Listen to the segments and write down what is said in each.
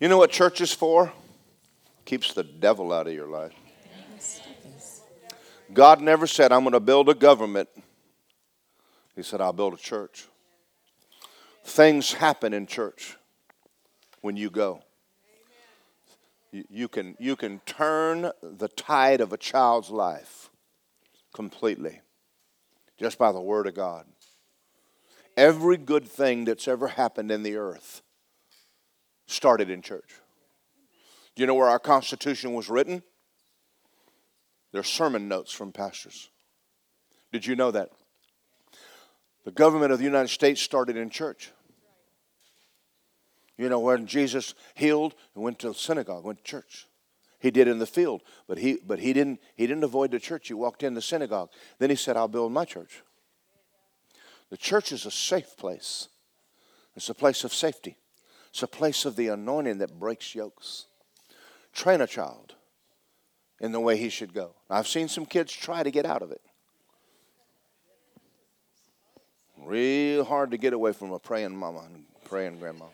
You know what church is for? Keeps the devil out of your life. God never said, I'm going to build a government. He said, I'll build a church. Things happen in church when you go. You can turn the tide of a child's life completely just by the word of God. Every good thing that's ever happened in the earth started in church. Do you know where our Constitution was written? They're sermon notes from pastors. Did you know that? The government of the United States started in church. You know, when Jesus healed and went to the synagogue, went to church. He did in the field, but he didn't avoid the church. He walked in the synagogue. Then he said, I'll build my church. The church is a safe place. It's a place of safety. It's a place of the anointing that breaks yokes. Train a child in the way he should go. I've seen some kids try to get out of it. Real hard to get away from a praying mama and praying grandma.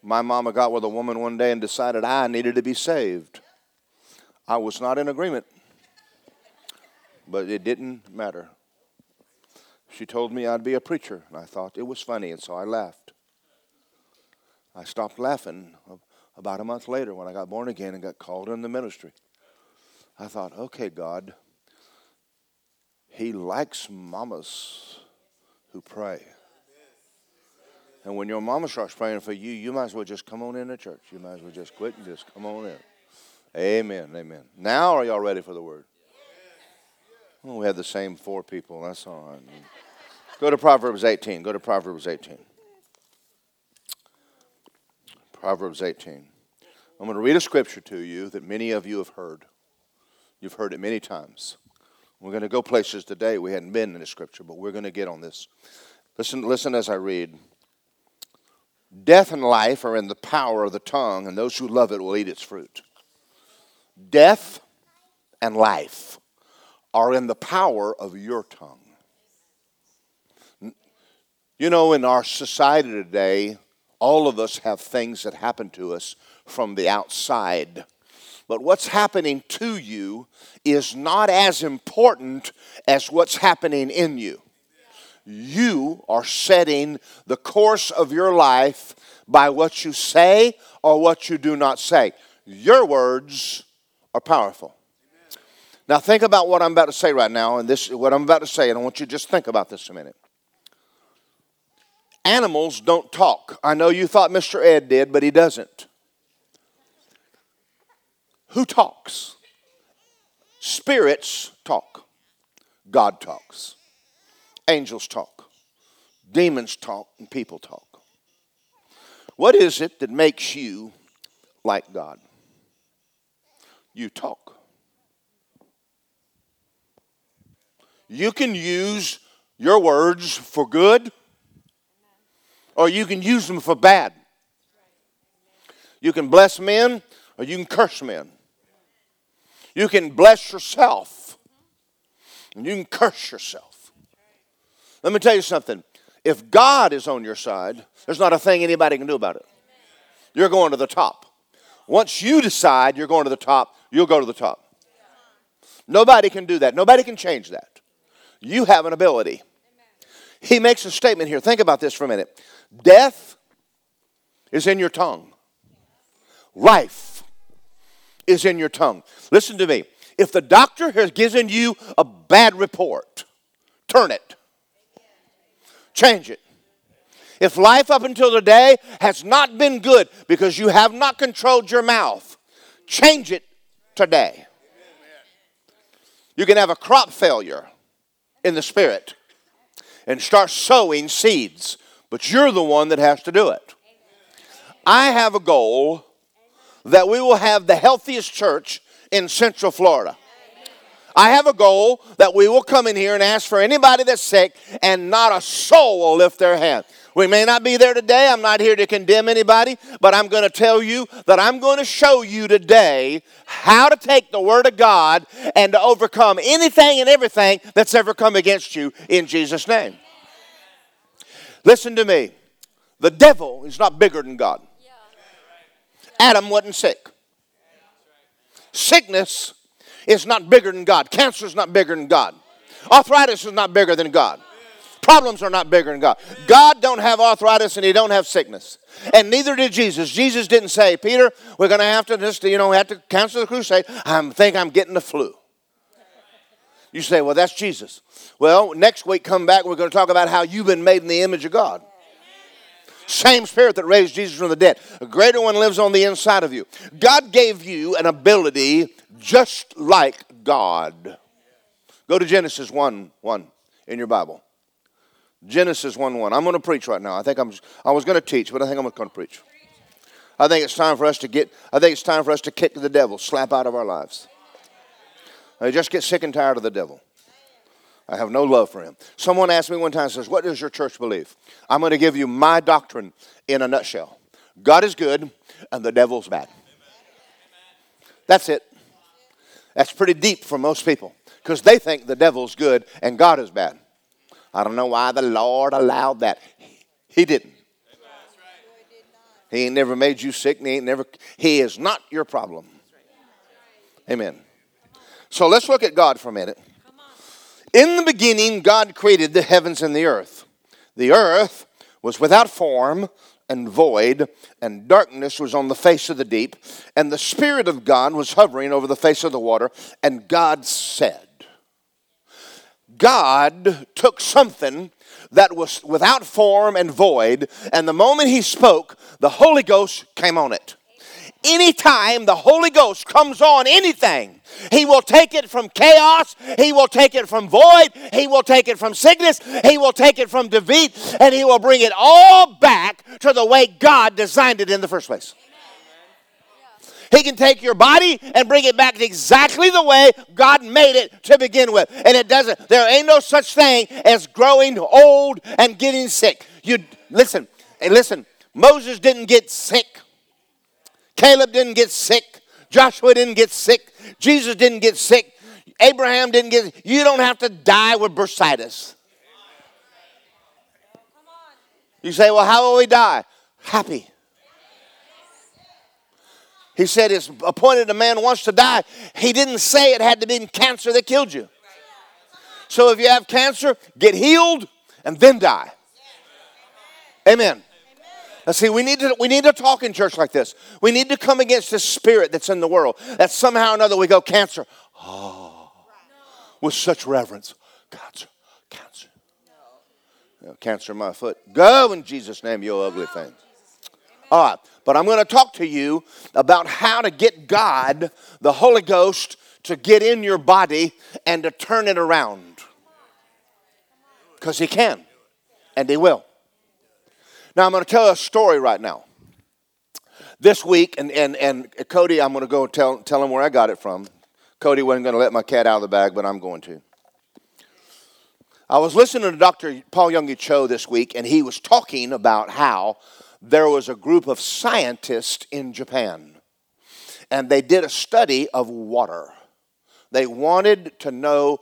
My mama got with a woman one day and decided I needed to be saved. I was not in agreement, but it didn't matter. She told me I'd be a preacher, and I thought it was funny, and so I laughed. I stopped laughing about a month later when I got born again and got called in the ministry. I thought, okay, God, he likes mamas who pray. And when your mama starts praying for you, you might as well just come on in to church. You might as well just quit and just come on in. Amen, amen. Now are y'all ready for the word? Well, we had the same four people. That's all right. Go to Proverbs 18. Go to Proverbs 18. Proverbs 18. I'm going to read a scripture to you that many of you have heard. You've heard it many times. We're going to go places today we hadn't been in the scripture, but we're going to get on this. Listen as I read. Death and life are in the power of the tongue, and those who love it will eat its fruit. Death and life are in the power of your tongue. You know, in our society today, all of us have things that happen to us from the outside. But what's happening to you is not as important as what's happening in you. You are setting the course of your life by what you say or what you do not say. Your words are powerful. Now think about what I'm about to say right now, and this is what I'm about to say, and I want you to just think about this a minute. Animals don't talk. I know you thought Mr. Ed did, but he doesn't. Who talks? Spirits talk. God talks. Angels talk. Demons talk, and people talk. What is it that makes you like God? You talk. You can use your words for good, or you can use them for bad. You can bless men, or you can curse men. You can bless yourself, and you can curse yourself. Let me tell you something. If God is on your side, there's not a thing anybody can do about it. You're going to the top. Once you decide you're going to the top, you'll go to the top. Nobody can do that. Nobody can change that. You have an ability. He makes a statement here. Think about this for a minute. Death is in your tongue. Life is in your tongue. Listen to me. If the doctor has given you a bad report, turn it. Change it. If life up until today has not been good because you have not controlled your mouth, change it today. You can have a crop failure in the spirit and start sowing seeds, but you're the one that has to do it. I have a goal that we will have the healthiest church in Central Florida. I have a goal that we will come in here and ask for anybody that's sick, and not a soul will lift their hand. We may not be there today. I'm not here to condemn anybody, but I'm going to tell you that I'm going to show you today how to take the Word of God and to overcome anything and everything that's ever come against you in Jesus' name. Listen to me. The devil is not bigger than God. Adam wasn't sick. Sickness is not bigger than God. Cancer is not bigger than God. Arthritis is not bigger than God. Problems are not bigger than God. God don't have arthritis and he don't have sickness. And neither did Jesus. Jesus didn't say, Peter, we're going to have to just, we have to cancel the crusade. I think I'm getting the flu. You say, well, that's Jesus. Well, next week, come back, we're going to talk about how you've been made in the image of God. Same spirit that raised Jesus from the dead. A greater one lives on the inside of you. God gave you an ability just like God. Go to Genesis 1:1 in your Bible. Genesis 1:1. I'm going to preach right now. I was going to teach, but I think I'm going to preach. I think it's time for us to kick the devil slap out of our lives. I just get sick and tired of the devil. I have no love for him. Someone asked me one time, says, what does your church believe? I'm going to give you my doctrine in a nutshell. God is good and the devil's bad. That's it. That's pretty deep for most people because they think the devil's good and God is bad. I don't know why the Lord allowed that. He didn't. He ain't never made you sick. He is not your problem. Amen. So let's look at God for a minute. In the beginning, God created the heavens and the earth. The earth was without form and void, and darkness was on the face of the deep, and the Spirit of God was hovering over the face of the water, and God said. God took something that was without form and void, and the moment he spoke, the Holy Ghost came on it. Anytime the Holy Ghost comes on anything, he will take it from chaos, he will take it from void, he will take it from sickness, he will take it from defeat, and he will bring it all back to the way God designed it in the first place. He can take your body and bring it back to exactly the way God made it to begin with. And there ain't no such thing as growing old and getting sick. Listen, Moses didn't get sick. Caleb didn't get sick. Joshua didn't get sick. Jesus didn't get sick. Abraham didn't get sick. You don't have to die with bursitis. You say, well, how will we die? Happy. He said it's appointed a man wants to die. He didn't say it had to be cancer that killed you. So if you have cancer, get healed and then die. Amen. Now see, we need to talk in church like this. We need to come against this spirit that's in the world. That somehow or another we go, cancer. Oh, with such reverence. Cancer. No. Cancer in my foot. Go in Jesus' name, you ugly thing. All right, but I'm going to talk to you about how to get God, the Holy Ghost, to get in your body and to turn it around. Because he can, and he will. Now, I'm going to tell a story right now. This week, and Cody, I'm going to go tell him where I got it from. Cody wasn't going to let my cat out of the bag, but I'm going to. I was listening to Dr. Paul Youngie Cho this week, and he was talking about how there was a group of scientists in Japan, and they did a study of water. They wanted to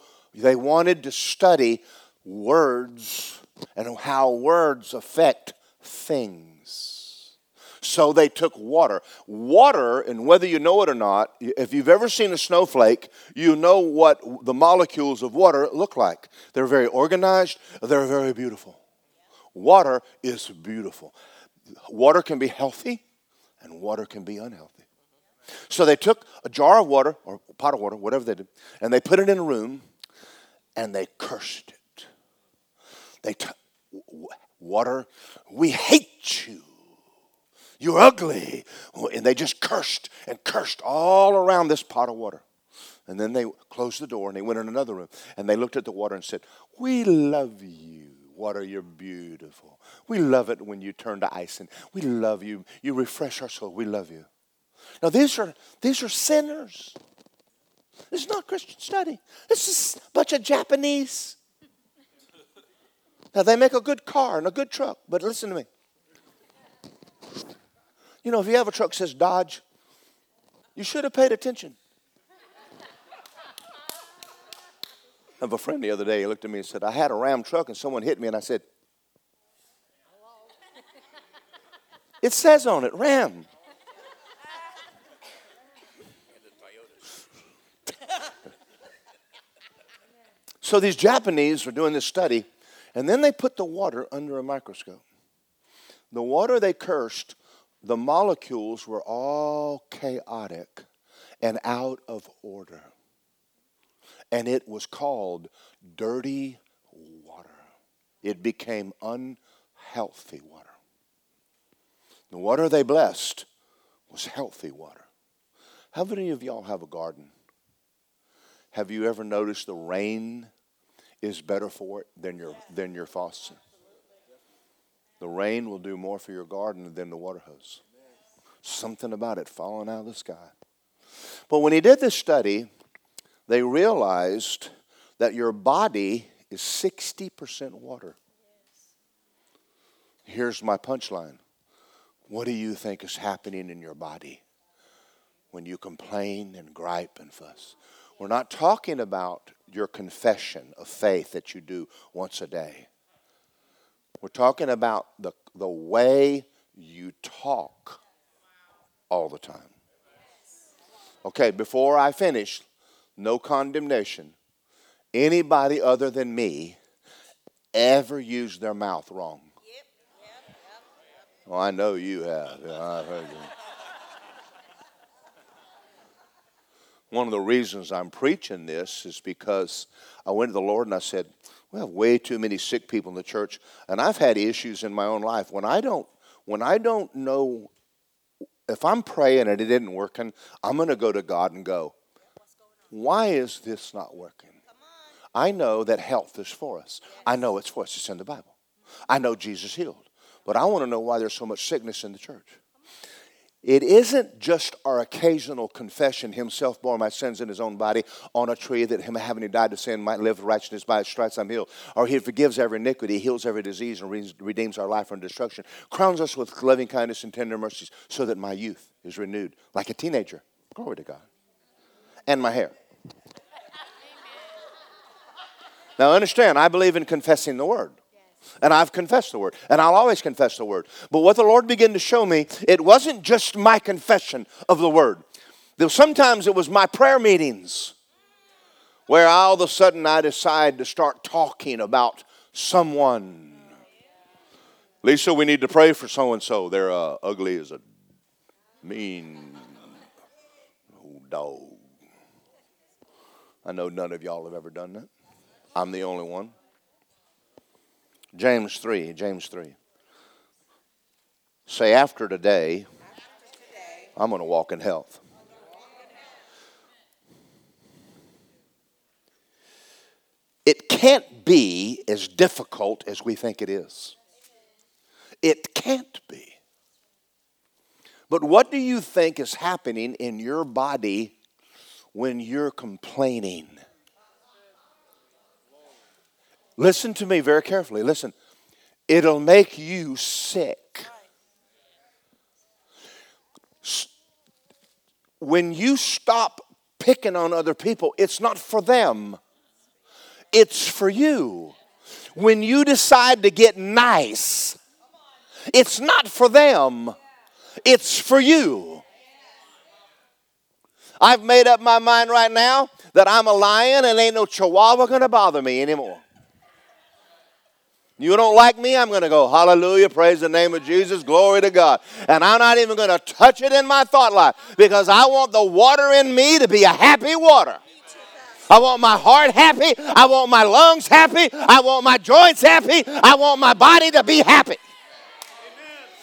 study words and how words affect things. So they took water. Water, and whether you know it or not, if you've ever seen a snowflake, you know what the molecules of water look like. They're very organized. They're very beautiful. Water is beautiful. Water can be healthy, and water can be unhealthy. So they took a jar of water, or a pot of water, whatever they did, and they put it in a room, and they cursed it. Water, we hate you. You're ugly. And they just cursed and cursed all around this pot of water. And then they closed the door and they went in another room. And they looked at the water and said, we love you. Water, you're beautiful. We love it when you turn to ice. And we love you. You refresh our soul. We love you. Now, these are sinners. This is not Christian study. This is a bunch of Japanese. Now, they make a good car and a good truck, but listen to me. If you have a truck that says Dodge, you should have paid attention. I have a friend the other day, he looked at me and said, I had a Ram truck and someone hit me, and I said, It says on it, Ram. So these Japanese were doing this study, and then they put the water under a microscope. The water they cursed, the molecules were all chaotic and out of order. And it was called dirty water. It became unhealthy water. The water they blessed was healthy water. How many of y'all have a garden? Have you ever noticed the rain is better for it than your faucet? The rain will do more for your garden than the water hose. Something about it falling out of the sky. But when he did this study, they realized that your body is 60% water. Here's my punchline. What do you think is happening in your body when you complain and gripe and fuss? We're not talking about your confession of faith that you do once a day. We're talking about the way you talk all the time. Okay, before I finish, no condemnation. Anybody other than me ever used their mouth wrong? Well, I know you have. I've heard you. One of the reasons I'm preaching this is because I went to the Lord and I said, we have way too many sick people in the church, and I've had issues in my own life. When I don't know, if I'm praying and it isn't working, I'm going to go to God and go, why is this not working? I know that health is for us. I know it's for us. It's in the Bible. I know Jesus healed. But I want to know why there's so much sickness in the church. It isn't just our occasional confession, himself bore my sins in his own body on a tree, that him having died to sin might live righteousness, by his stripes I'm healed. Or he forgives every iniquity, heals every disease, and redeems our life from destruction, crowns us with loving kindness and tender mercies, so that my youth is renewed like a teenager. Glory to God. And my hair. Now understand, I believe in confessing the word. And I've confessed the word. And I'll always confess the word. But what the Lord began to show me, it wasn't just my confession of the word. Sometimes it was my prayer meetings where all of a sudden I decide to start talking about someone. Lisa, we need to pray for so-and-so. They're ugly as a mean old dog. I know none of y'all have ever done that. I'm the only one. James 3. Say, after today, I'm going to walk in health. It can't be as difficult as we think it is. It can't be. But what do you think is happening in your body when you're complaining? Listen to me very carefully. Listen, it'll make you sick. When you stop picking on other people, it's not for them. It's for you. When you decide to get nice, it's not for them. It's for you. I've made up my mind right now that I'm a lion and ain't no chihuahua going to bother me anymore. You don't like me, I'm going to go, hallelujah, praise the name of Jesus, glory to God. And I'm not even going to touch it in my thought life, because I want the water in me to be a happy water. I want my heart happy. I want my lungs happy. I want my joints happy. I want my body to be happy.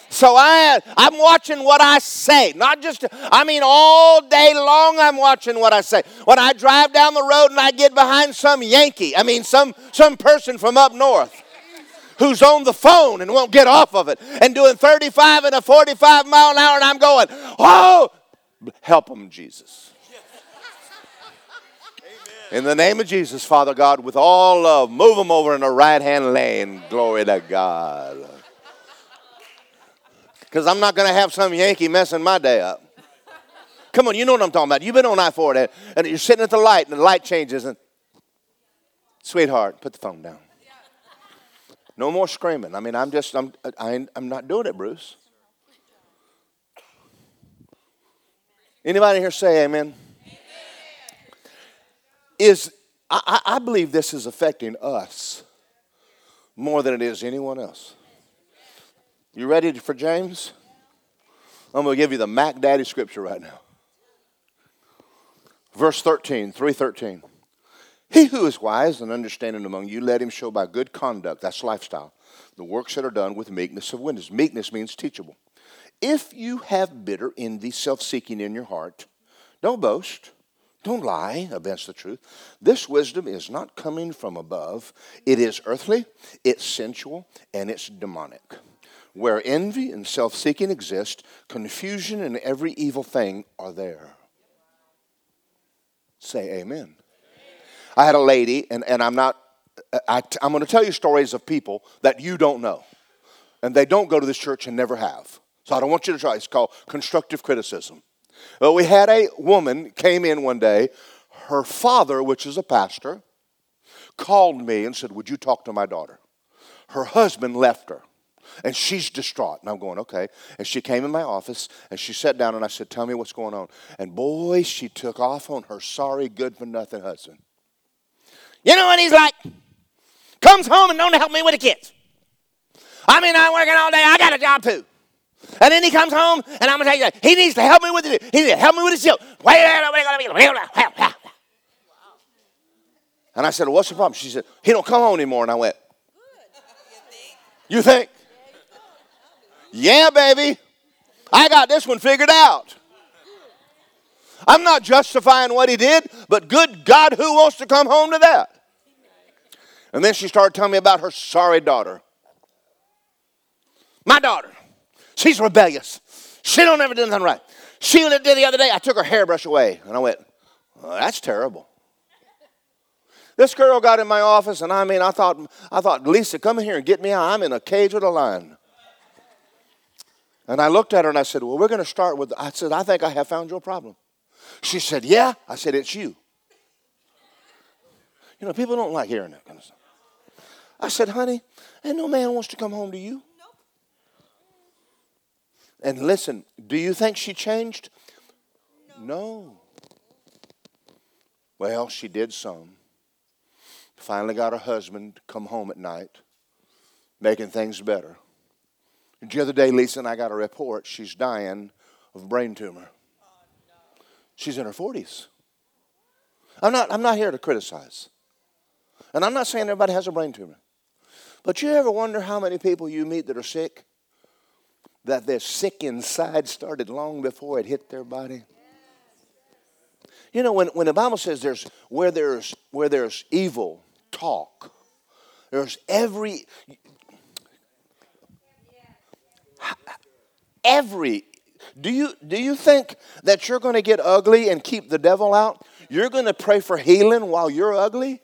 So I'm watching what I say. All day long I'm watching what I say. When I drive down the road and I get behind some Yankee, some person from up north, who's on the phone and won't get off of it, and doing 35 and a 45 mile an hour, and I'm going, oh, help them, Jesus. Amen. In the name of Jesus, Father God, with all love, move them over in the right-hand lane. Glory to God. Because I'm not going to have some Yankee messing my day up. Come on, you know what I'm talking about. You've been on I-4, and you're sitting at the light, and the light changes, and sweetheart, put the phone down. No more screaming. I'm not doing it, Bruce. Anybody here say amen? Amen. I believe this is affecting us more than it is anyone else. You ready for James? I'm going to give you the Mac Daddy scripture right now. Verse 13, 3:13. He who is wise and understanding among you, let him show by good conduct, that's lifestyle, the works that are done with meekness of wisdom. Meekness means teachable. If you have bitter envy, self-seeking in your heart, don't boast, don't lie against the truth. This wisdom is not coming from above. It is earthly, it's sensual, and it's demonic. Where envy and self-seeking exist, confusion and every evil thing are there. Say amen. I had a lady, and I'm going to tell you stories of people that you don't know. And they don't go to this church and never have. So I don't want you to try. It's called constructive criticism. Well, we had a woman came in one day. Her father, which is a pastor, called me and said, would you talk to my daughter? Her husband left her, and she's distraught. And I'm going, okay. And she came in my office, and she sat down, and I said, tell me what's going on. And boy, she took off on her sorry, good-for-nothing husband. You know what he's like? Comes home and don't help me with the kids. I mean, I'm working all day. I got a job too. And then he comes home, and I'm going to tell you that he needs to help me with it. He needs to help me with his children. And I said, well, what's the problem? She said, he don't come home anymore. And I went, you think? Yeah, baby. I got this one figured out. I'm not justifying what he did, but good God, who wants to come home to that? And then she started telling me about her sorry daughter. My daughter, she's rebellious. She don't ever do nothing right. She did the other day, I took her hairbrush away, and I went, well, that's terrible. This girl got in my office, and I mean, I thought, Lisa, come in here and get me out. I'm in a cage with a lion. And I looked at her, and I said, well, we're going to start with, I said, I think I have found your problem. She said, yeah. I said, it's you. You know, people don't like hearing that kind of stuff. I said, honey, ain't no man wants to come home to you. Nope. And listen, do you think she changed? No. Well, she did some. Finally got her husband to come home at night, making things better. The other day, Lisa and I got a report. She's dying of a brain tumor. She's in her 40s. I'm not here to criticize. And I'm not saying everybody has a brain tumor. But you ever wonder how many people you meet that are sick? That their sick inside started long before it hit their body? You know, when the Bible says where there's evil talk, there's every Do you think that you're going to get ugly and keep the devil out? You're going to pray for healing while you're ugly?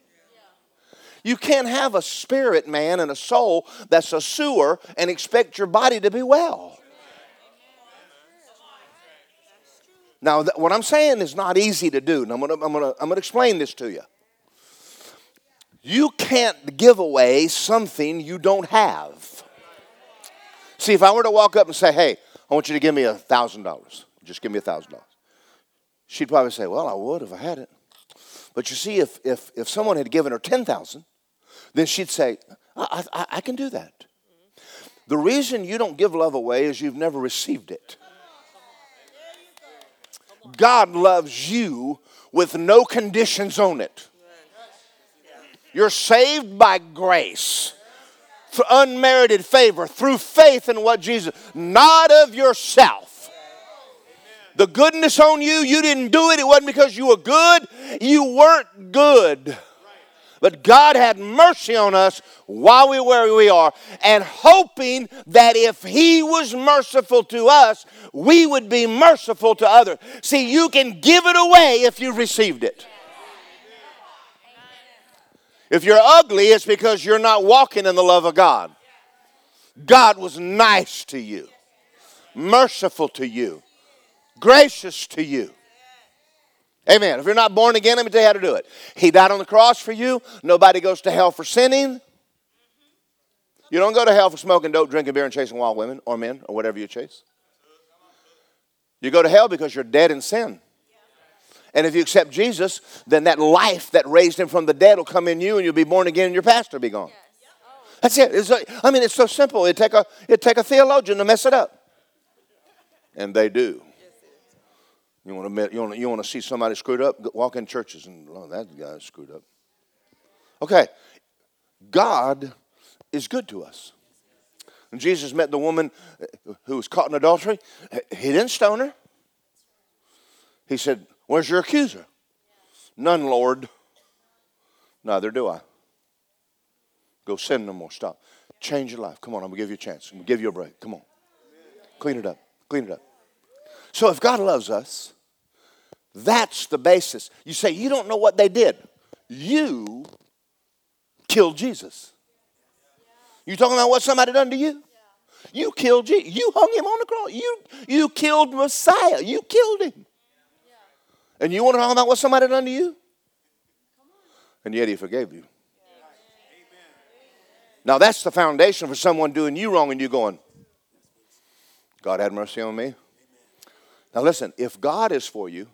You can't have a spirit man and a soul that's a sewer and expect your body to be well. Now, what I'm saying is not easy to do, and I'm going to explain this to you. You can't give away something you don't have. See, if I were to walk up and say, hey, I want you to give me $1,000. Just give me $1,000. She'd probably say, well, I would if I had it. But you see, if someone had given her $10,000, then she'd say, I can do that. The reason you don't give love away is you've never received it. God loves you with no conditions on it. You're saved by grace. For unmerited favor through faith in what Jesus, not of yourself. The goodness on you, you didn't do it. It wasn't because you were good. You weren't good. But God had mercy on us while we were where we are, and hoping that if He was merciful to us, we would be merciful to others. See, you can give it away if you received it. If you're ugly, it's because you're not walking in the love of God. God was nice to you, merciful to you, gracious to you. Amen. If you're not born again, let me tell you how to do it. He died on the cross for you. Nobody goes to hell for sinning. You don't go to hell for smoking dope, drinking beer, and chasing wild women or men or whatever you chase. You go to hell because you're dead in sin. And if you accept Jesus, then that life that raised him from the dead will come in you, and you'll be born again, and your past will be gone. That's it. It's so simple. It'd take a theologian to mess it up. And they do. You want to see somebody screwed up? Walk in churches and, oh, that guy's screwed up. Okay. God is good to us. When Jesus met the woman who was caught in adultery, he didn't stone her. He said, where's your accuser? None, Lord. Neither do I. Go sin no more. Stop. Change your life. Come on, I'm going to give you a chance. I'm going to give you a break. Come on. Clean it up. Clean it up. So if God loves us, that's the basis. You say, you don't know what they did. You killed Jesus. You talking about what somebody done to you? You killed Jesus. You hung him on the cross. You killed Messiah. You killed him. And you want to talk about what somebody done to you? And yet he forgave you. Now that's the foundation for someone doing you wrong and you going, God had mercy on me. Now listen, if God is for you,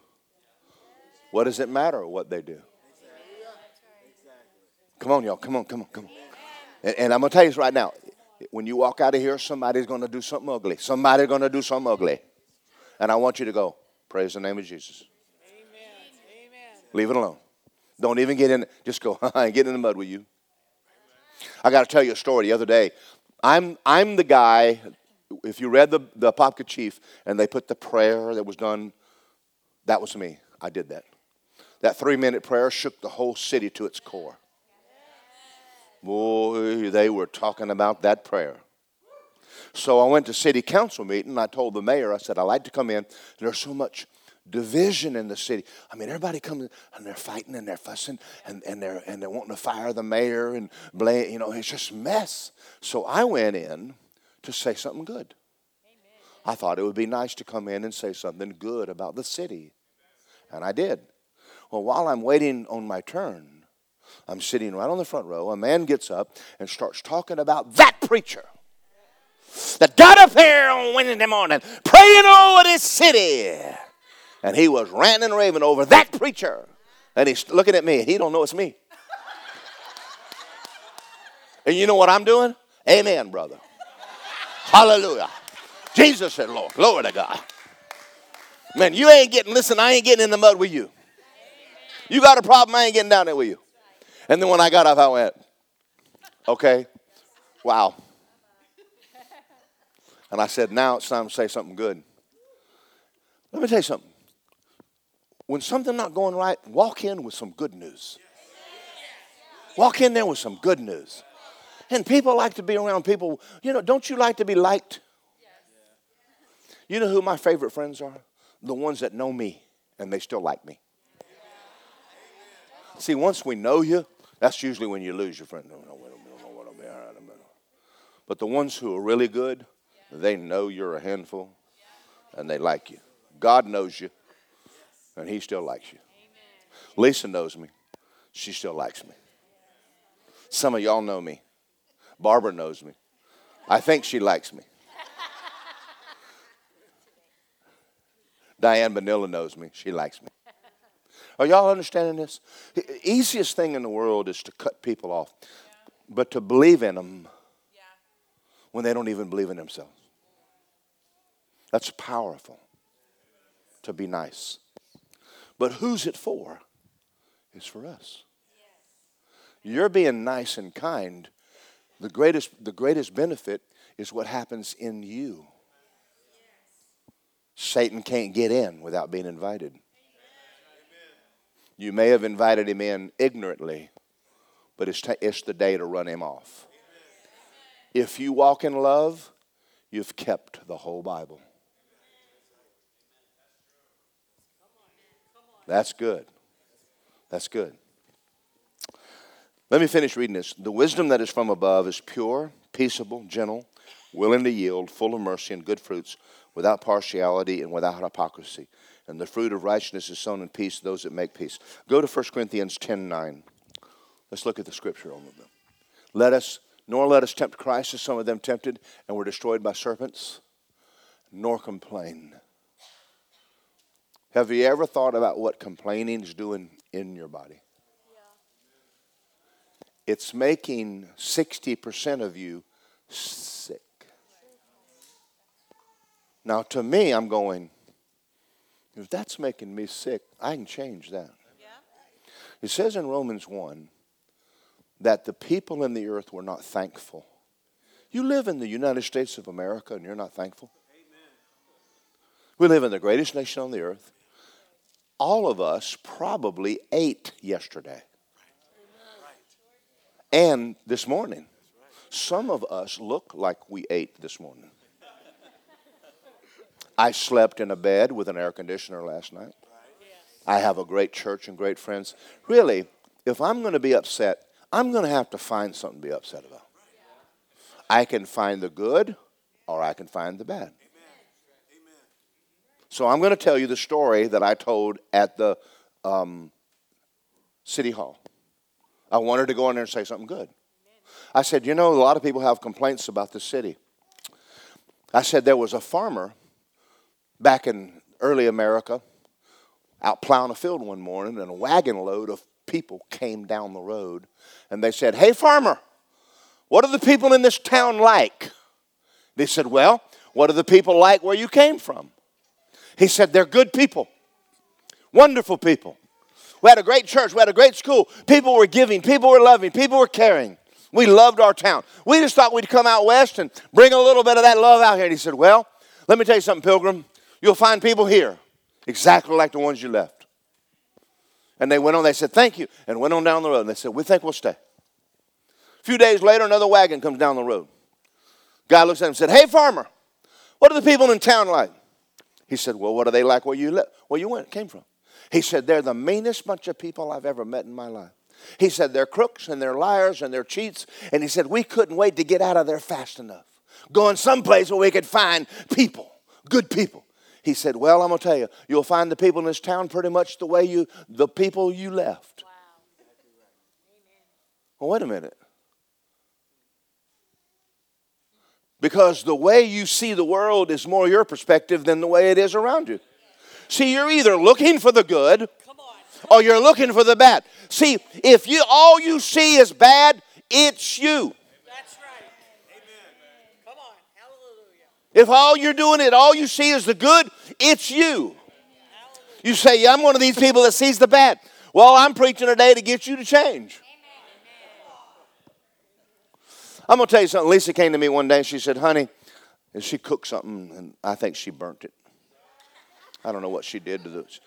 what does it matter what they do? Come on, y'all. Come on. And I'm going to tell you this right now. When you walk out of here, somebody's going to do something ugly. Somebody's going to do something ugly. And I want you to go, praise the name of Jesus. Amen. Leave it alone. Don't even get in. Just go, I ain't getting in the mud with you. I got to tell you a story. The other day, I'm the guy. If you read the Apopka Chief and they put the prayer that was done, that was me. I did that. That 3-minute prayer shook the whole city to its core. Boy, they were talking about that prayer. So I went to city council meeting. And I told the mayor, I said, I'd like to come in. There's so much division in the city. I mean, everybody comes and they're fighting and they're fussing and they're wanting to fire the mayor and blame. You know, it's just a mess. So I went in to say something good. Amen. I thought it would be nice to come in and say something good about the city, and I did. Well, while I'm waiting on my turn, I'm sitting right on the front row. A man gets up and starts talking about that preacher that got up here on Wednesday morning praying over this city. And he was ranting and raving over that preacher. And he's looking at me. He don't know it's me. And you know what I'm doing? Amen, brother. Hallelujah. Jesus said, Lord. Glory to God. Man, you ain't getting, listen, I ain't getting in the mud with you. You got a problem, I ain't getting down there with you. And then when I got up, I went, okay, wow. And I said, now it's time to say something good. Let me tell you something. When something's not going right, walk in with some good news. Walk in there with some good news. And people like to be around people. You know, don't you like to be liked? You know who my favorite friends are? The ones that know me and they still like me. See, once we know you, that's usually when you lose your friend. But the ones who are really good, they know you're a handful and they like you. God knows you. And he still likes you. Amen. Lisa knows me. She still likes me. Some of y'all know me. Barbara knows me. I think she likes me. Diane Manila knows me. She likes me. Are y'all understanding this? The easiest thing in the world is to cut people off. Yeah. But to believe in them when they don't even believe in themselves. That's powerful. To be nice. But who's it for? It's for us. Yes. You're being nice and kind. The greatest benefit is what happens in you. Yes. Satan can't get in without being invited. Amen. You may have invited him in ignorantly, but it's the day to run him off. Amen. If you walk in love, you've kept the whole Bible. That's good. That's good. Let me finish reading this. The wisdom that is from above is pure, peaceable, gentle, willing to yield, full of mercy and good fruits, without partiality and without hypocrisy. And the fruit of righteousness is sown in peace to those that make peace. Go to 1 Corinthians 10:9. Let's look at the scripture on them. Nor let us tempt Christ as some of them tempted and were destroyed by serpents, nor complain. Have you ever thought about what complaining is doing in your body? Yeah. It's making 60% of you sick. Now, to me, I'm going, if that's making me sick, I can change that. Yeah. It says in Romans 1 that the people in the earth were not thankful. You live in the United States of America and you're not thankful? Amen. We live in the greatest nation on the earth. All of us probably ate yesterday. Right. And this morning. Some of us look like we ate this morning. I slept in a bed with an air conditioner last night. I have a great church and great friends. Really, if I'm going to be upset, I'm going to have to find something to be upset about. I can find the good or I can find the bad. So I'm going to tell you the story that I told at the city hall. I wanted to go in there and say something good. I said, you know, a lot of people have complaints about the city. I said there was a farmer back in early America, out plowing a field one morning, and a wagon load of people came down the road, and they said, hey, farmer, what are the people in this town like? They said, well, what are the people like where you came from? He said, they're good people, wonderful people. We had a great church, we had a great school. People were giving, people were loving, people were caring. We loved our town. We just thought we'd come out west and bring a little bit of that love out here. And he said, well, let me tell you something, Pilgrim. You'll find people here exactly like the ones you left. And they went on. They said, thank you. And went on down the road. And they said, we think we'll stay. A few days later, another wagon comes down the road. Guy looks at him and said, hey, farmer, what are the people in town like? He said, well, what are they like where you left, where you went, came from? He said, they're the meanest bunch of people I've ever met in my life. He said, they're crooks and they're liars and they're cheats. And he said, we couldn't wait to get out of there fast enough. Going someplace where we could find people, good people. He said, well, I'm going to tell you, you'll find the people in this town pretty much the way the people you left. Wow. Well, wait a minute. Because the way you see the world is more your perspective than the way it is around you. See, you're either looking for the good or you're looking for the bad. See, if you all you see is bad, it's you. If all you're doing it, all you see is the good, it's you. You say, yeah, I'm one of these people that sees the bad. Well, I'm preaching today to get you to change. Amen. I'm going to tell you something. Lisa came to me one day and she said, honey, and she cooked something and I think she burnt it. I don't know what she did to this.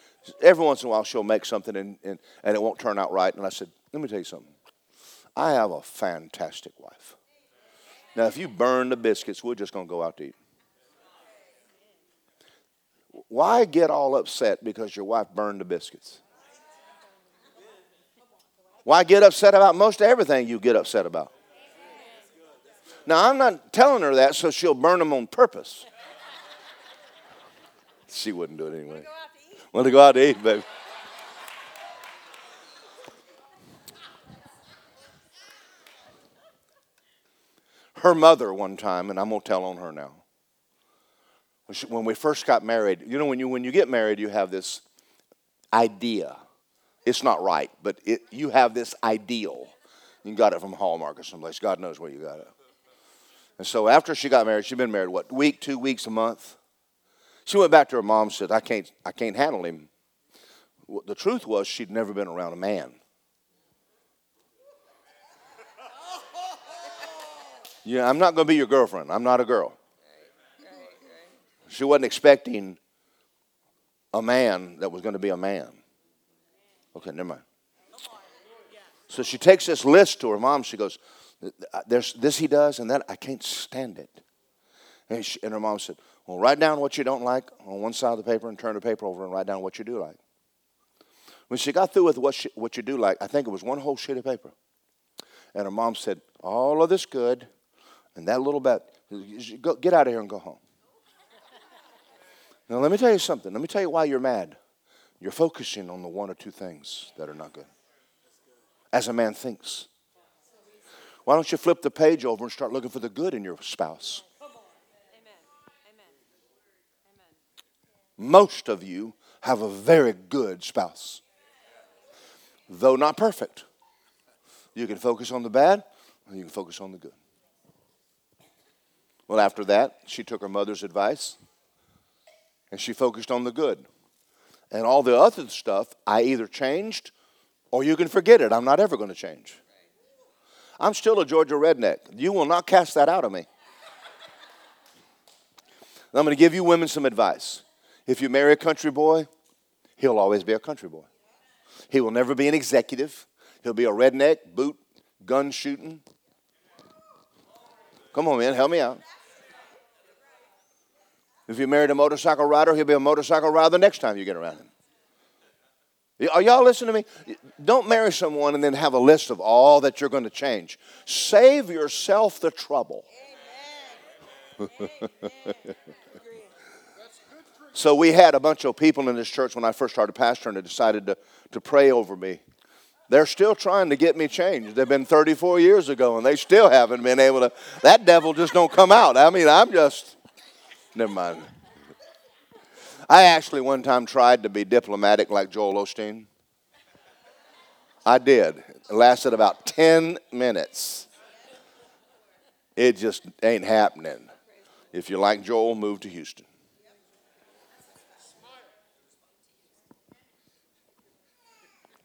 Every once in a while she'll make something and it won't turn out right. And I said, let me tell you something. I have a fantastic wife. Now, if you burn the biscuits, we're just going to go out to eat. Why get all upset because your wife burned the biscuits? Why get upset about most everything you get upset about? Now, I'm not telling her that so she'll burn them on purpose. She wouldn't do it anyway. Want to go out to eat, baby. Her mother one time, and I'm going to tell on her now. When we first got married, you know, when you get married, you have this idea. It's not right, but you have this ideal. You got it from Hallmark or someplace. God knows where you got it. And so after she got married, she'd been married, what, week, 2 weeks, a month? She went back to her mom and said, I can't handle him. Well, the truth was she'd never been around a man. Yeah, I'm not going to be your girlfriend. I'm not a girl. She wasn't expecting a man that was going to be a man. Okay, never mind. So she takes this list to her mom. She goes, there's this he does and that. I can't stand it. And her mom said, well, write down what you don't like on one side of the paper and turn the paper over and write down what you do like. When she got through with what you do like, I think it was one whole sheet of paper. And her mom said, all of this good and that little bad, get out of here and go home. Now, let me tell you something. Let me tell you why you're mad. You're focusing on the one or two things that are not good, as a man thinks. Why don't you flip the page over and start looking for the good in your spouse? Most of you have a very good spouse. Though not perfect. You can focus on the bad, and you can focus on the good. Well, after that, she took her mother's advice, and she focused on the good. And all the other stuff, I either changed, or you can forget it. I'm not ever going to change. I'm still a Georgia redneck. You will not cast that out of me. I'm going to give you women some advice. If you marry a country boy, he'll always be a country boy. He will never be an executive. He'll be a redneck, boot, gun shooting. Come on, man, help me out. If you married a motorcycle rider, he'll be a motorcycle rider the next time you get around him. Are y'all listening to me? Don't marry someone and then have a list of all that you're going to change. Save yourself the trouble. So we had a bunch of people in this church when I first started pastoring that decided to pray over me. They're still trying to get me changed. They've been 34 years ago, and they still haven't been able to. That devil just don't come out. I mean, never mind. I actually one time tried to be diplomatic like Joel Osteen. I did. It lasted about 10 minutes. It just ain't happening. If you like Joel, move to Houston.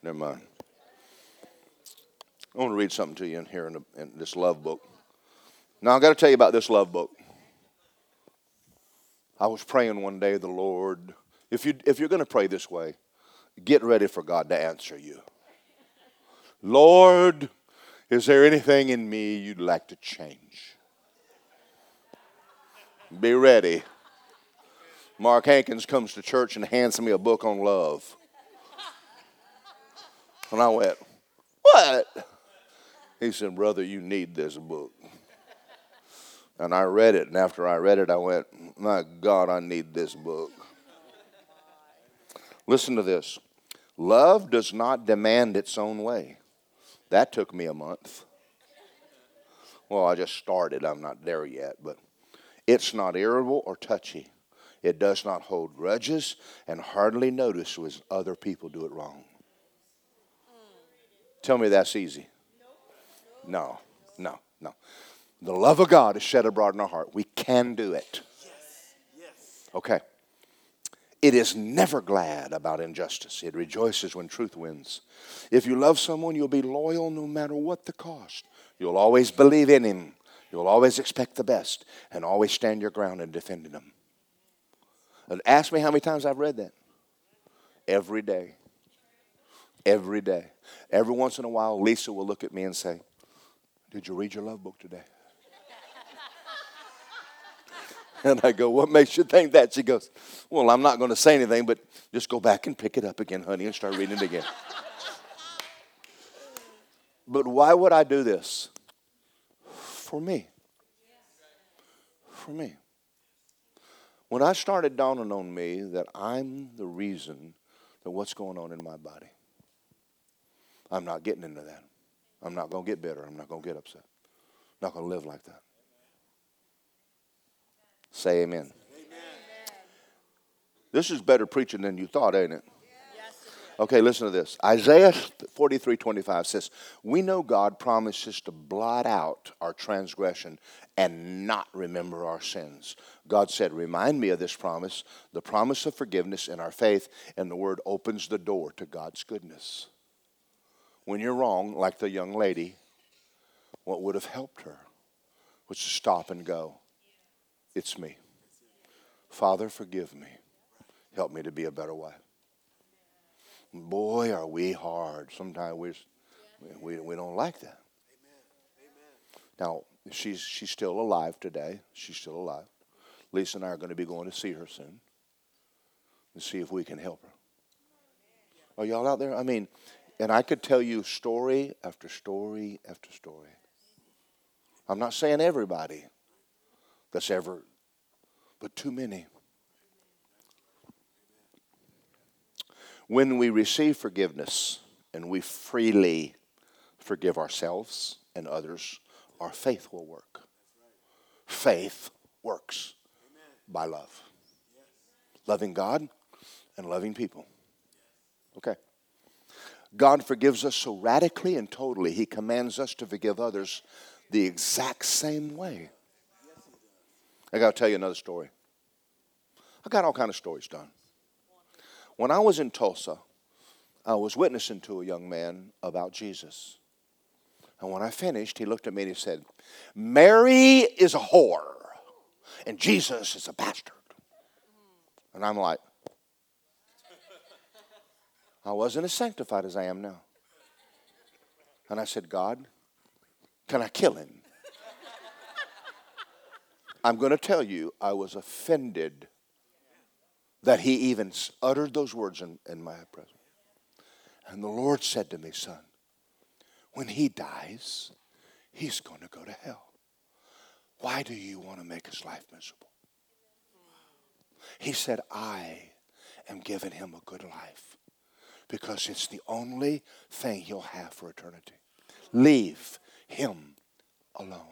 Never mind. I want to read something to you in here in this love book. Now, I've got to tell you about this love book. I was praying one day, the Lord, if you're going to pray this way, get ready for God to answer you. Lord, is there anything in me you'd like to change? Be ready. Mark Hankins comes to church and hands me a book on love. And I went, what? He said, brother, you need this book. And I read it. And after I read it, I went, my God, I need this book. Listen to this. Love does not demand its own way. That took me a month. Well, I just started. I'm not there yet. But it's not irritable or touchy. It does not hold grudges and hardly notice when other people do it wrong. Tell me that's easy. No. The love of God is shed abroad in our heart. We can do it. Okay. It is never glad about injustice. It rejoices when truth wins. If you love someone, you'll be loyal no matter what the cost. You'll always believe in him. You'll always expect the best and always stand your ground in defending him. And ask me how many times I've read that. Every day. Every day. Every once in a while, Lisa will look at me and say, did you read your love book today? And I go, what makes you think that? She goes, well, I'm not going to say anything, but just go back and pick it up again, honey, and start reading it again. But why would I do this? For me. For me. When I started dawning on me that I'm the reason that what's going on in my body. I'm not getting into that. I'm not going to get bitter. I'm not going to get upset. I'm not going to live like that. Say amen. Amen. This is better preaching than you thought, ain't it? Yes. Okay, listen to this. Isaiah 43:25 says, we know God promises to blot out our transgression and not remember our sins. God said, remind me of this promise. The promise of forgiveness in our faith, and the word opens the door to God's goodness. When you're wrong, like the young lady, what would have helped her was to stop and go, it's me. Father, forgive me. Help me to be a better wife. Boy, are we hard. Sometimes we don't like that. Now, she's still alive today. She's still alive. Lisa and I are going to be going to see her soon and see if we can help her. Are y'all out there? I mean... And I could tell you story after story after story. I'm not saying everybody that's ever, but too many. When we receive forgiveness and we freely forgive ourselves and others, our faith will work. Faith works by love. Loving God and loving people. Okay. God forgives us so radically and totally, He commands us to forgive others the exact same way. I got to tell you another story. I got all kinds of stories, Don. When I was in Tulsa, I was witnessing to a young man about Jesus. And when I finished, he looked at me and he said, "Mary is a whore, and Jesus is a bastard." And I'm like, I wasn't as sanctified as I am now. And I said, "God, can I kill him?" I'm going to tell you, I was offended that he even uttered those words in my presence. And the Lord said to me, "Son, when he dies, he's going to go to hell. Why do you want to make his life miserable?" He said, "I am giving him a good life, because it's the only thing he'll have for eternity. Leave him alone."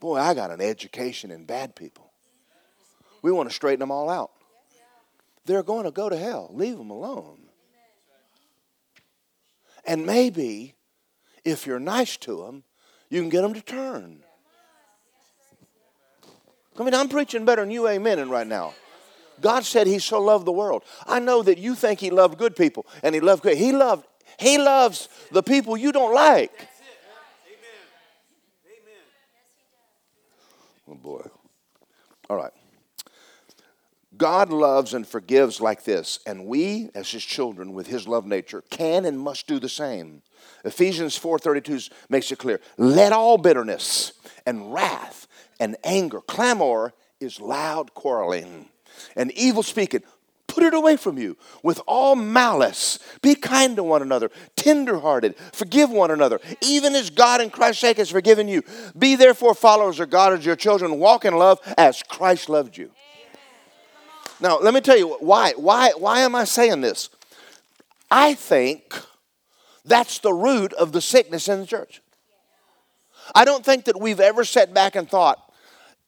Boy, I got an education in bad people. We want to straighten them all out. They're going to go to hell. Leave them alone. And maybe if you're nice to them, you can get them to turn. I mean, I'm preaching better than you amening right now. God said He so loved the world. I know that you think He loved good people, and He loved good. He loves the people you don't like. That's it. Amen. Amen. Oh boy. All right. God loves and forgives like this, and we, as His children, with His love nature, can and must do the same. Ephesians 4:32 makes it clear. Let all bitterness and wrath and anger, clamor is loud quarreling, and evil speaking, put it away from you, with all malice. Be kind to one another, tenderhearted, forgive one another, even as God in Christ's sake has forgiven you. Be therefore followers of God as your children, walk in love as Christ loved you. Amen. Now, let me tell you why am I saying this? I think that's the root of the sickness in the church. I don't think that we've ever sat back and thought,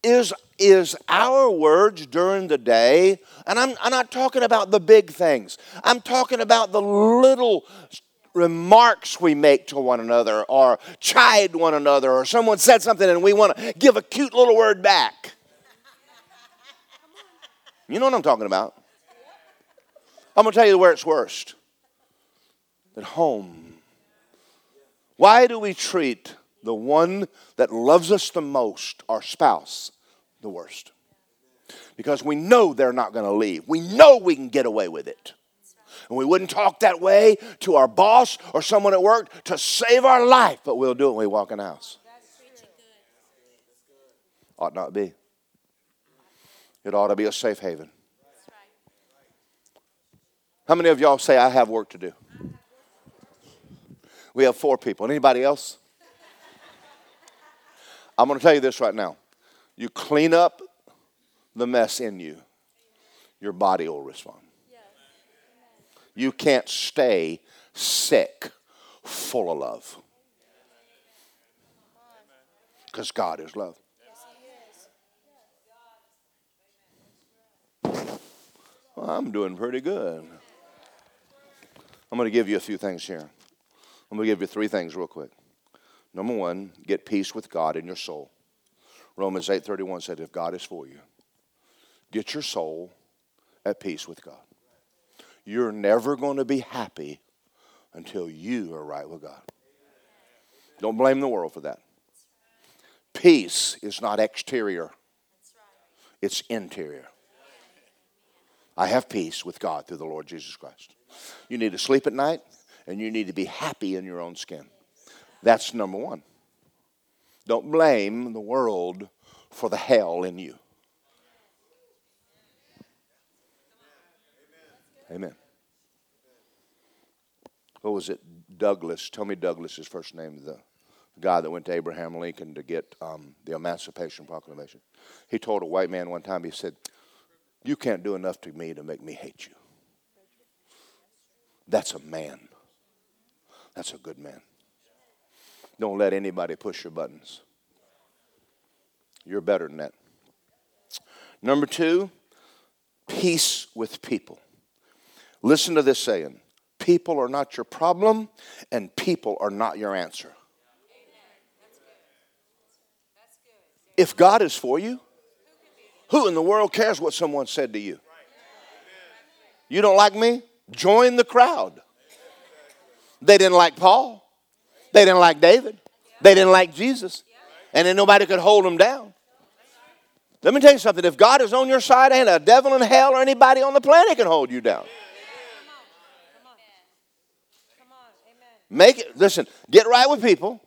Is our words during the day, and I'm not talking about the big things. I'm talking about the little remarks we make to one another, or chide one another, or someone said something and we want to give a cute little word back. You know what I'm talking about. I'm going to tell you where it's worst. At home. Why do we treat the one that loves us the most, our spouse, the worst? Because we know they're not going to leave. We know we can get away with it. And we wouldn't talk that way to our boss or someone at work to save our life, but we'll do it when we walk in the house. Ought not be. It ought to be a safe haven. How many of y'all say, "I have work to do"? We have 4 people. Anybody else? I'm going to tell you this right now. You clean up the mess in you, your body will respond. You can't stay sick, full of love. Because God is love. Well, I'm doing pretty good. I'm going to give you a few things here. I'm going to give you 3 things real quick. Number 1, get peace with God in your soul. Romans 8:31 said, if God is for you, get your soul at peace with God. You're never going to be happy until you are right with God. Don't blame the world for that. Peace is not exterior. It's interior. I have peace with God through the Lord Jesus Christ. You need to sleep at night, and you need to be happy in your own skin. That's number 1. Don't blame the world for the hell in you. Amen. What was it? Douglas. Tell me Douglas's first name, the guy that went to Abraham Lincoln to get the Emancipation Proclamation. He told a white man one time, he said, "You can't do enough to me to make me hate you." That's a man. That's a good man. Don't let anybody push your buttons. You're better than that. Number 2, peace with people. Listen to this saying. People are not your problem, and people are not your answer. Amen. That's good. That's good. If God is for you, who in the world cares what someone said to you? You don't like me? Join the crowd. They didn't like Paul. They didn't like David. They didn't like Jesus. And then nobody could hold them down. Let me tell you something. If God is on your side, ain't a devil in hell or anybody on the planet can hold you down. Make it, listen, get right with people.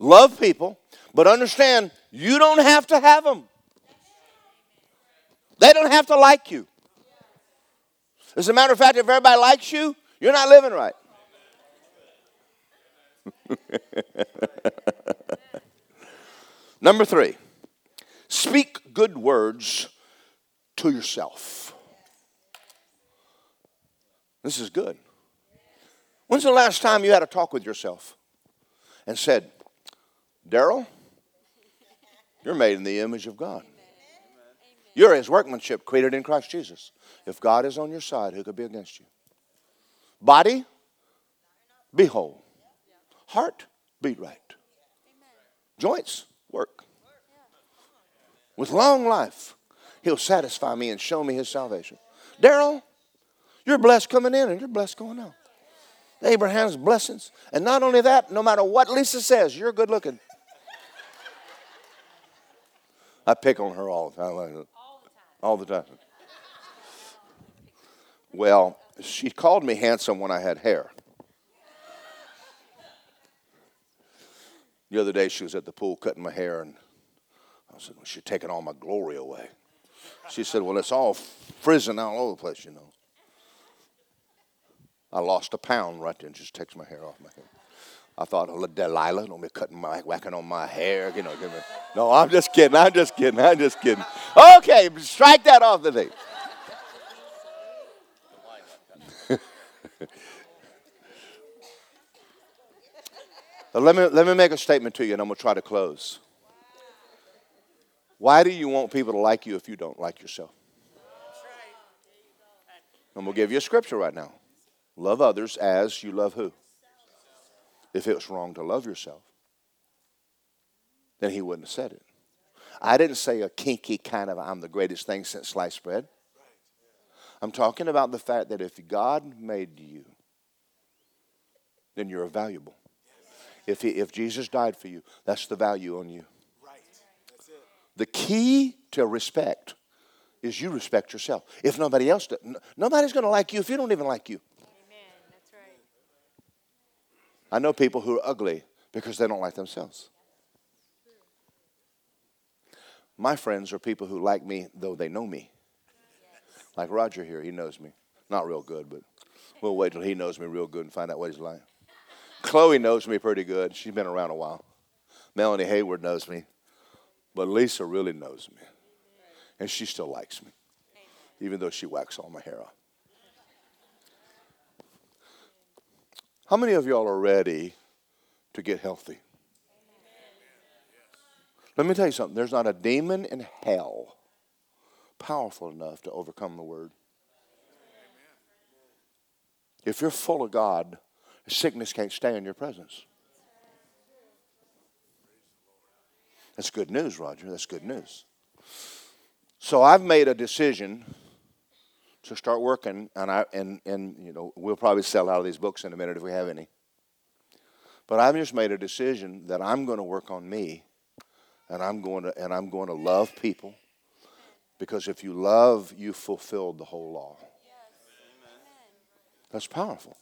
Love people. But understand, you don't have to have them. They don't have to like you. As a matter of fact, if everybody likes you, you're not living right. Number 3, speak good words to yourself. This is good. When's the last time you had a talk with yourself and said, Daryl, you're made in the image of God. You're his workmanship created in Christ Jesus. If God is on your side, who could be against you? Body, be whole. Heart, beat right. Joints, work. With long life, he'll satisfy me and show me his salvation. Daryl, you're blessed coming in and you're blessed going out. Abraham's blessings. And not only that, no matter what Lisa says, you're good looking. I pick on her all the time. All the time. Well, she called me handsome when I had hair. The other day she was at the pool cutting my hair, and I said, well, she's taking all my glory away. She said, well, it's all frizzing all over the place, you know. I lost a pound right there and just takes my hair off my head. I thought, oh, Delilah, don't be cutting my, whacking on my hair. You know, no, I'm just kidding. Okay, strike that off the tape. Let me make a statement to you, and I'm going to try to close. Why do you want people to like you if you don't like yourself? I'm going to give you a scripture right now. Love others as you love who? If it was wrong to love yourself, then he wouldn't have said it. I didn't say a kinky kind of I'm the greatest thing since sliced bread. I'm talking about the fact that if God made you, then you're valuable. If Jesus died for you, that's the value on you. Right. That's it. The key to respect is you respect yourself. If nobody else does, nobody's going to like you if you don't even like you. Amen. That's right. I know people who are ugly because they don't like themselves. My friends are people who like me though they know me. Yes. Like Roger here, he knows me. Not real good, but we'll wait till he knows me real good and find out what he's like. Chloe knows me pretty good. She's been around a while. Melanie Hayward knows me. But Lisa really knows me. And she still likes me. Even though she whacks all my hair off. How many of y'all are ready to get healthy? Let me tell you something. There's not a demon in hell powerful enough to overcome the word. If you're full of God, sickness can't stay in your presence. That's good news, Roger. That's good news. So I've made a decision to start working, and you know, we'll probably sell out of these books in a minute if we have any. But I've just made a decision that I'm going to work on me, and I'm going to love people, because if you love, you fulfilled the whole law. That's powerful.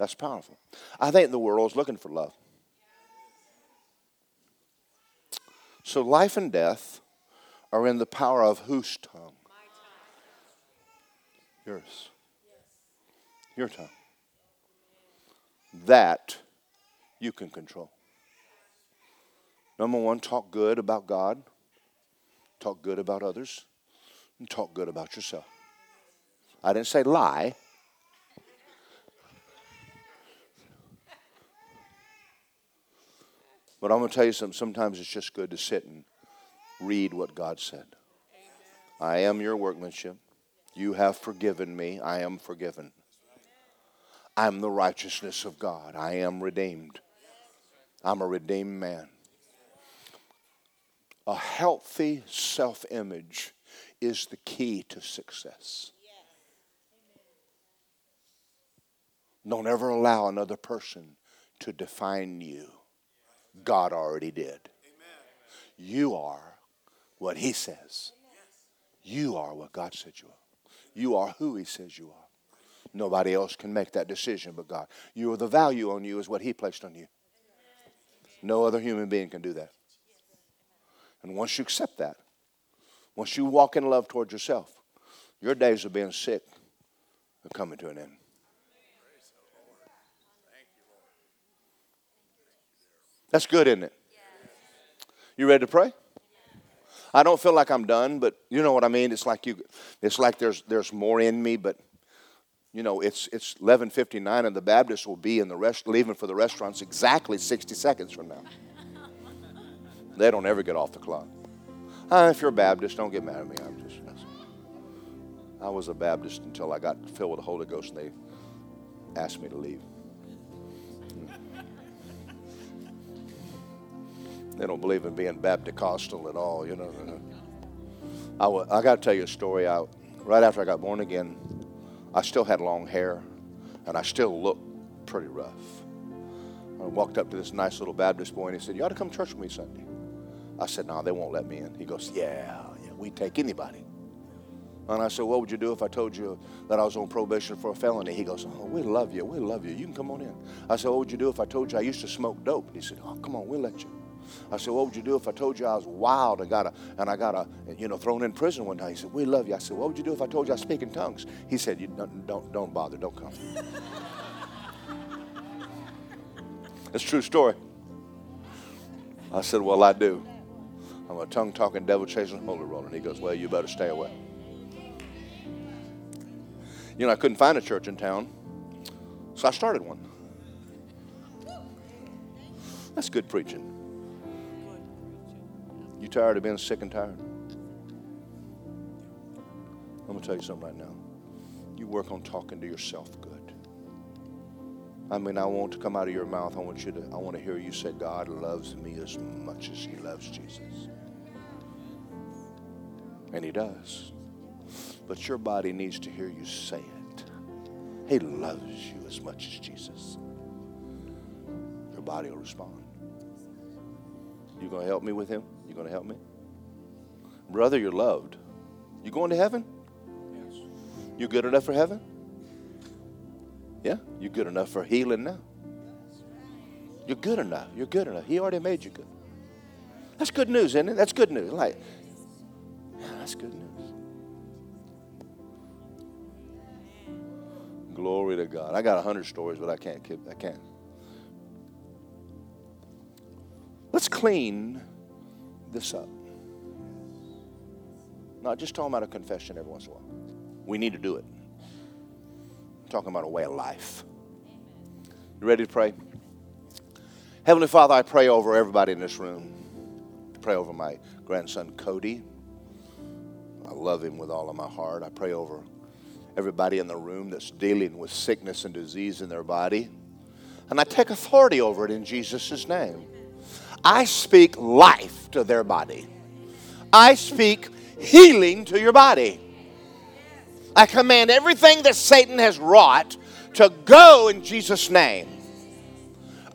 That's powerful. I think the world's looking for love. So life and death are in the power of whose tongue? Yours. Your tongue. That you can control. Number 1, talk good about God. Talk good about others. And talk good about yourself. I didn't say lie. But I'm going to tell you something. Sometimes it's just good to sit and read what God said. Amen. I am your workmanship, You have forgiven me. I am forgiven. I'm the righteousness of God. I am redeemed. I'm a redeemed man. A healthy self-image is the key to success. Don't ever allow another person to define you. God already did. You are what He says. You are what God said you are. You are who He says you are. Nobody else can make that decision but God. You are the value on you is what He placed on you. No other human being can do that. And once you accept that, once you walk in love towards yourself, your days of being sick are coming to an end. That's good, isn't it? You ready to pray? I don't feel like I'm done, but you know what I mean. It's like there's more in me, but you know, it's 11:59, and the Baptists will be leaving for the restaurants exactly 60 seconds from now. They don't ever get off the clock. If you're a Baptist, don't get mad at me. I was a Baptist until I got filled with the Holy Ghost, and they asked me to leave. They don't believe in being Bapticostal at all, you know. I got to tell you a story. Right after I got born again, I still had long hair, and I still looked pretty rough. I walked up to this nice little Baptist boy, and he said, "You ought to come to church with me Sunday." I said, "No, they won't let me in." He goes, yeah, we take anybody." And I said, "What would you do if I told you that I was on probation for a felony?" He goes, "Oh, we love you. You can come on in." I said, "What would you do if I told you I used to smoke dope?" He said, "Oh, come on, we'll let you." I said, "What would you do if I told you I was wild and got thrown in prison one time?" He said, "We love you." I said, "What would you do if I told you I speak in tongues?" He said, "You don't bother. Don't come." It's a true story. I said, "Well, I do. I'm a tongue-talking, devil-chasing holy roller." And he goes, "Well, you better stay away." You know, I couldn't find a church in town, so I started one. That's good preaching. You tired of being sick and tired? I'm going to tell you something right now. You work on talking to yourself good. I mean, I want to come out of your mouth. I want to hear you say, "God loves me as much as He loves Jesus." And He does. But your body needs to hear you say it. He loves you as much as Jesus. Your body will respond. You going to help me with Him? You going to help me? Brother, you're loved. You going to heaven? Yes. You good enough for heaven? Yeah, you're good enough for healing now. You're good enough. You're good enough. He already made you good. That's good news, isn't it? That's good news. Like, that's good news. Glory to God. I got 100 stories, but I can't. Let's clean this up. Not just talking about a confession every once in a while. We need to do it. I'm talking about a way of life. You ready to pray? Heavenly Father, I pray over everybody in this room. I pray over my grandson, Cody. I love him with all of my heart. I pray over everybody in the room that's dealing with sickness and disease in their body. And I take authority over it in Jesus' name. I speak life to their body. I speak healing to your body. I command everything that Satan has wrought to go in Jesus' name.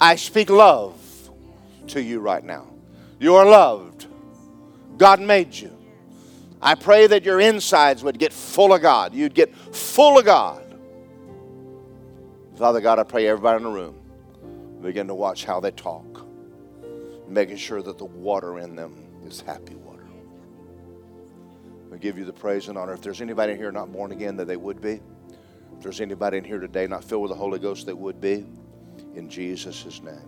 I speak love to you right now. You are loved. God made you. I pray that your insides would get full of God. You'd get full of God. Father God, I pray everybody in the room begin to watch how they talk, making sure that the water in them is happy water. We give you the praise and honor. If there's anybody in here not born again, that they would be. If there's anybody in here today not filled with the Holy Ghost, they would be. In Jesus' name.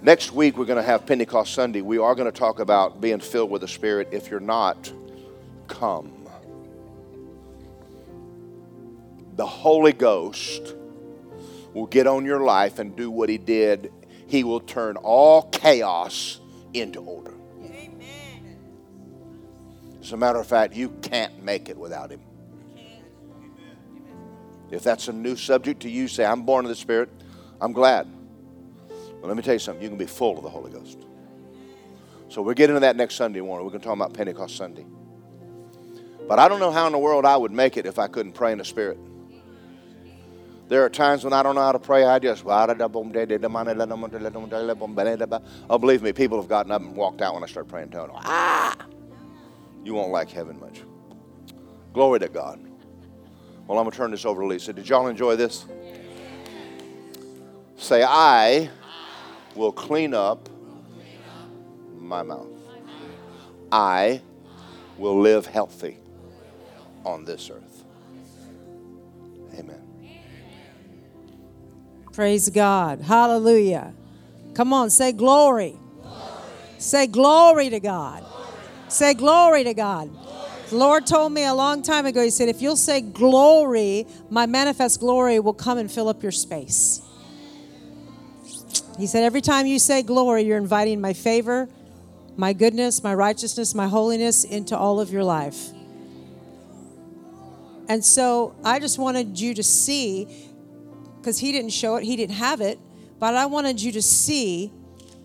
Next week, we're going to have Pentecost Sunday. We are going to talk about being filled with the Spirit. If you're not, come. The Holy Ghost will get on your life and do what He did. He will turn all chaos into order. Amen. As a matter of fact, you can't make it without Him. If that's a new subject to you, say, I'm born of the Spirit. I'm glad. But let me tell you something. You can be full of the Holy Ghost. So we're getting to that next Sunday morning. We're going to talk about Pentecost Sunday. But I don't know how in the world I would make it if I couldn't pray in the Spirit. There are times when I don't know how to pray. I just, oh, believe me, people have gotten up and walked out when I start praying in tongues. Ah! You won't like heaven much. Glory to God. Well, I'm going to turn this over to Lisa. Did y'all enjoy this? Say, I will clean up my mouth. I will live healthy on this earth. Amen. Praise God. Hallelujah. Come on, say glory. Glory. Say glory to God. Glory. Say glory to God. Glory. The Lord told me a long time ago, He said, if you'll say glory, my manifest glory will come and fill up your space. He said, every time you say glory, you're inviting my favor, my goodness, my righteousness, my holiness into all of your life. And so I just wanted you to see, because He didn't show it, He didn't have it, but I wanted you to see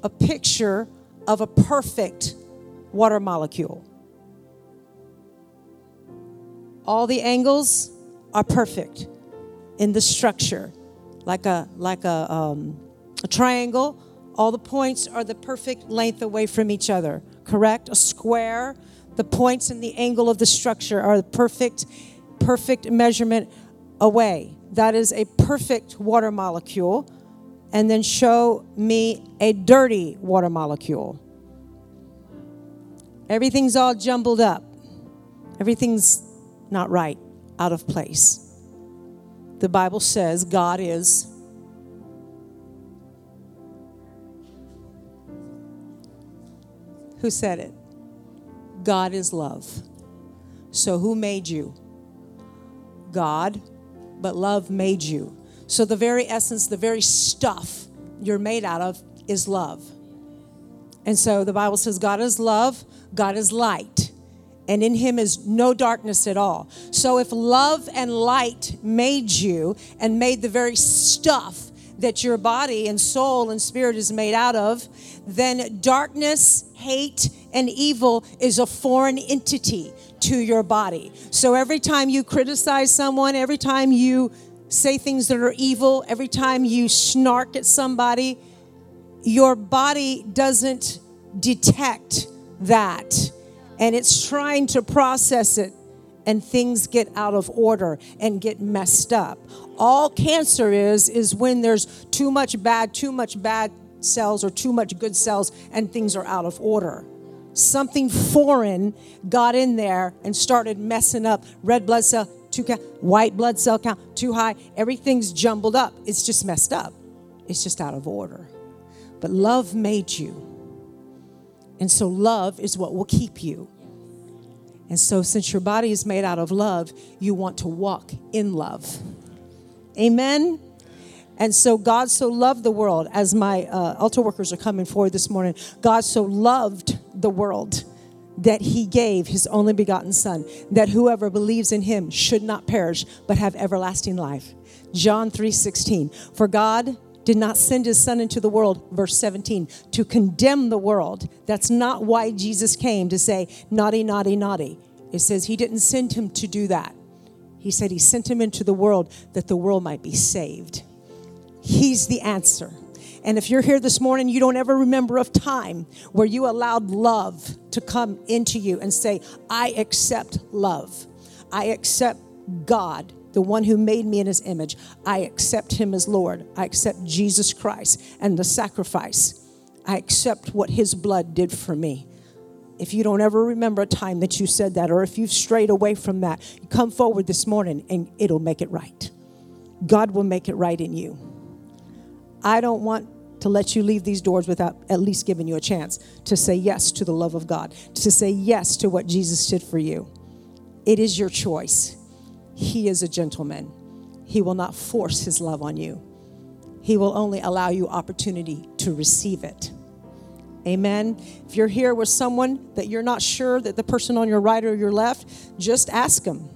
a picture of a perfect water molecule. All the angles are perfect in the structure, like a triangle. All the points are the perfect length away from each other, correct? A square, the points and the angle of the structure are the perfect measurement away. That is a perfect water molecule. And then show me a dirty water molecule. Everything's all jumbled up. Everything's not right, out of place. The Bible says God is who said it? God is love. So who made you? God, but love made you. So the very essence, the very stuff you're made out of is love. And so the Bible says God is love, God is light, and in Him is no darkness at all. So if love and light made you and made the very stuff that your body and soul and spirit is made out of, then darkness, hate, and evil is a foreign entity to your body. So every time you criticize someone, every time you say things that are evil, every time you snark at somebody, your body doesn't detect that. And it's trying to process it. And things get out of order and get messed up. All cancer is when there's too much bad cells or too much good cells and things are out of order. Something foreign got in there and started messing up. Red blood cell, too high, white blood cell count, too high. Everything's jumbled up. It's just messed up. It's just out of order. But love made you. And so love is what will keep you. And so since your body is made out of love, you want to walk in love. Amen? And so God so loved the world, as my altar workers are coming forward this morning, God so loved the world that He gave His only begotten Son, that whoever believes in Him should not perish, but have everlasting life. John 3:16, for God did not send His Son into the world, verse 17, to condemn the world. That's not why Jesus came, to say, naughty, naughty, naughty. It says He didn't send Him to do that. He said He sent Him into the world that the world might be saved. He's the answer. And if you're here this morning, you don't ever remember of time where you allowed love to come into you and say, I accept love. I accept God, the one who made me in His image. I accept Him as Lord. I accept Jesus Christ and the sacrifice. I accept what His blood did for me. If you don't ever remember a time that you said that, or if you've strayed away from that, come forward this morning and it'll make it right. God will make it right in you. I don't want to let you leave these doors without at least giving you a chance to say yes to the love of God, to say yes to what Jesus did for you. It is your choice. He is a gentleman. He will not force His love on you. He will only allow you opportunity to receive it. Amen. If you're here with someone that you're not sure that the person on your right or your left, just ask them,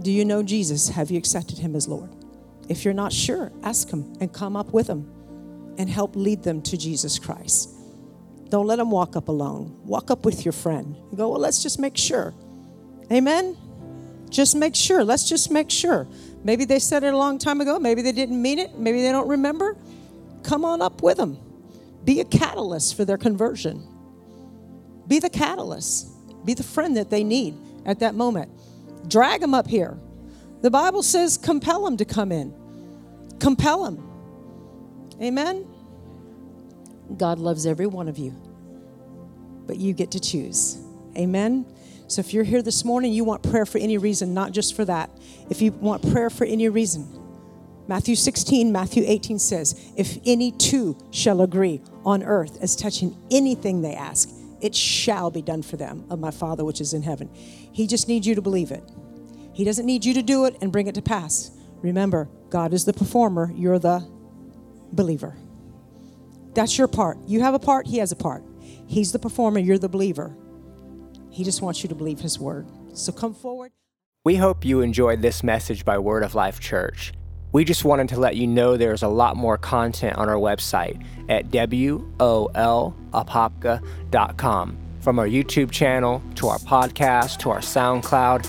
do you know Jesus? Have you accepted him as Lord? If you're not sure, ask him and come up with him and help lead them to Jesus Christ. Don't let them walk up alone. Walk up with your friend. You go, well, let's just make sure. Amen. Just make sure. Let's just make sure. Maybe they said it a long time ago. Maybe they didn't mean it. Maybe they don't remember. Come on up with them. Be a catalyst for their conversion. Be the catalyst. Be the friend that they need at that moment. Drag them up here. The Bible says compel them to come in. Compel them. Amen. God loves every one of you, but you get to choose. Amen. So if you're here this morning, you want prayer for any reason, not just for that. If you want prayer for any reason, Matthew 16, Matthew 18 says, if any two shall agree on earth as touching anything they ask, it shall be done for them of my Father which is in heaven. He just needs you to believe it. He doesn't need you to do it and bring it to pass. Remember, God is the performer. You're the believer. That's your part. You have a part. He has a part. He's the performer. You're the believer. He just wants you to believe his word. So come forward. We hope you enjoyed this message by Word of Life Church. We just wanted to let you know there's a lot more content on our website at wordoflifeapopka.com. From our YouTube channel, to our podcast, to our SoundCloud,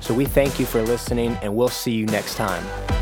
So we thank you for listening, and we'll see you next time.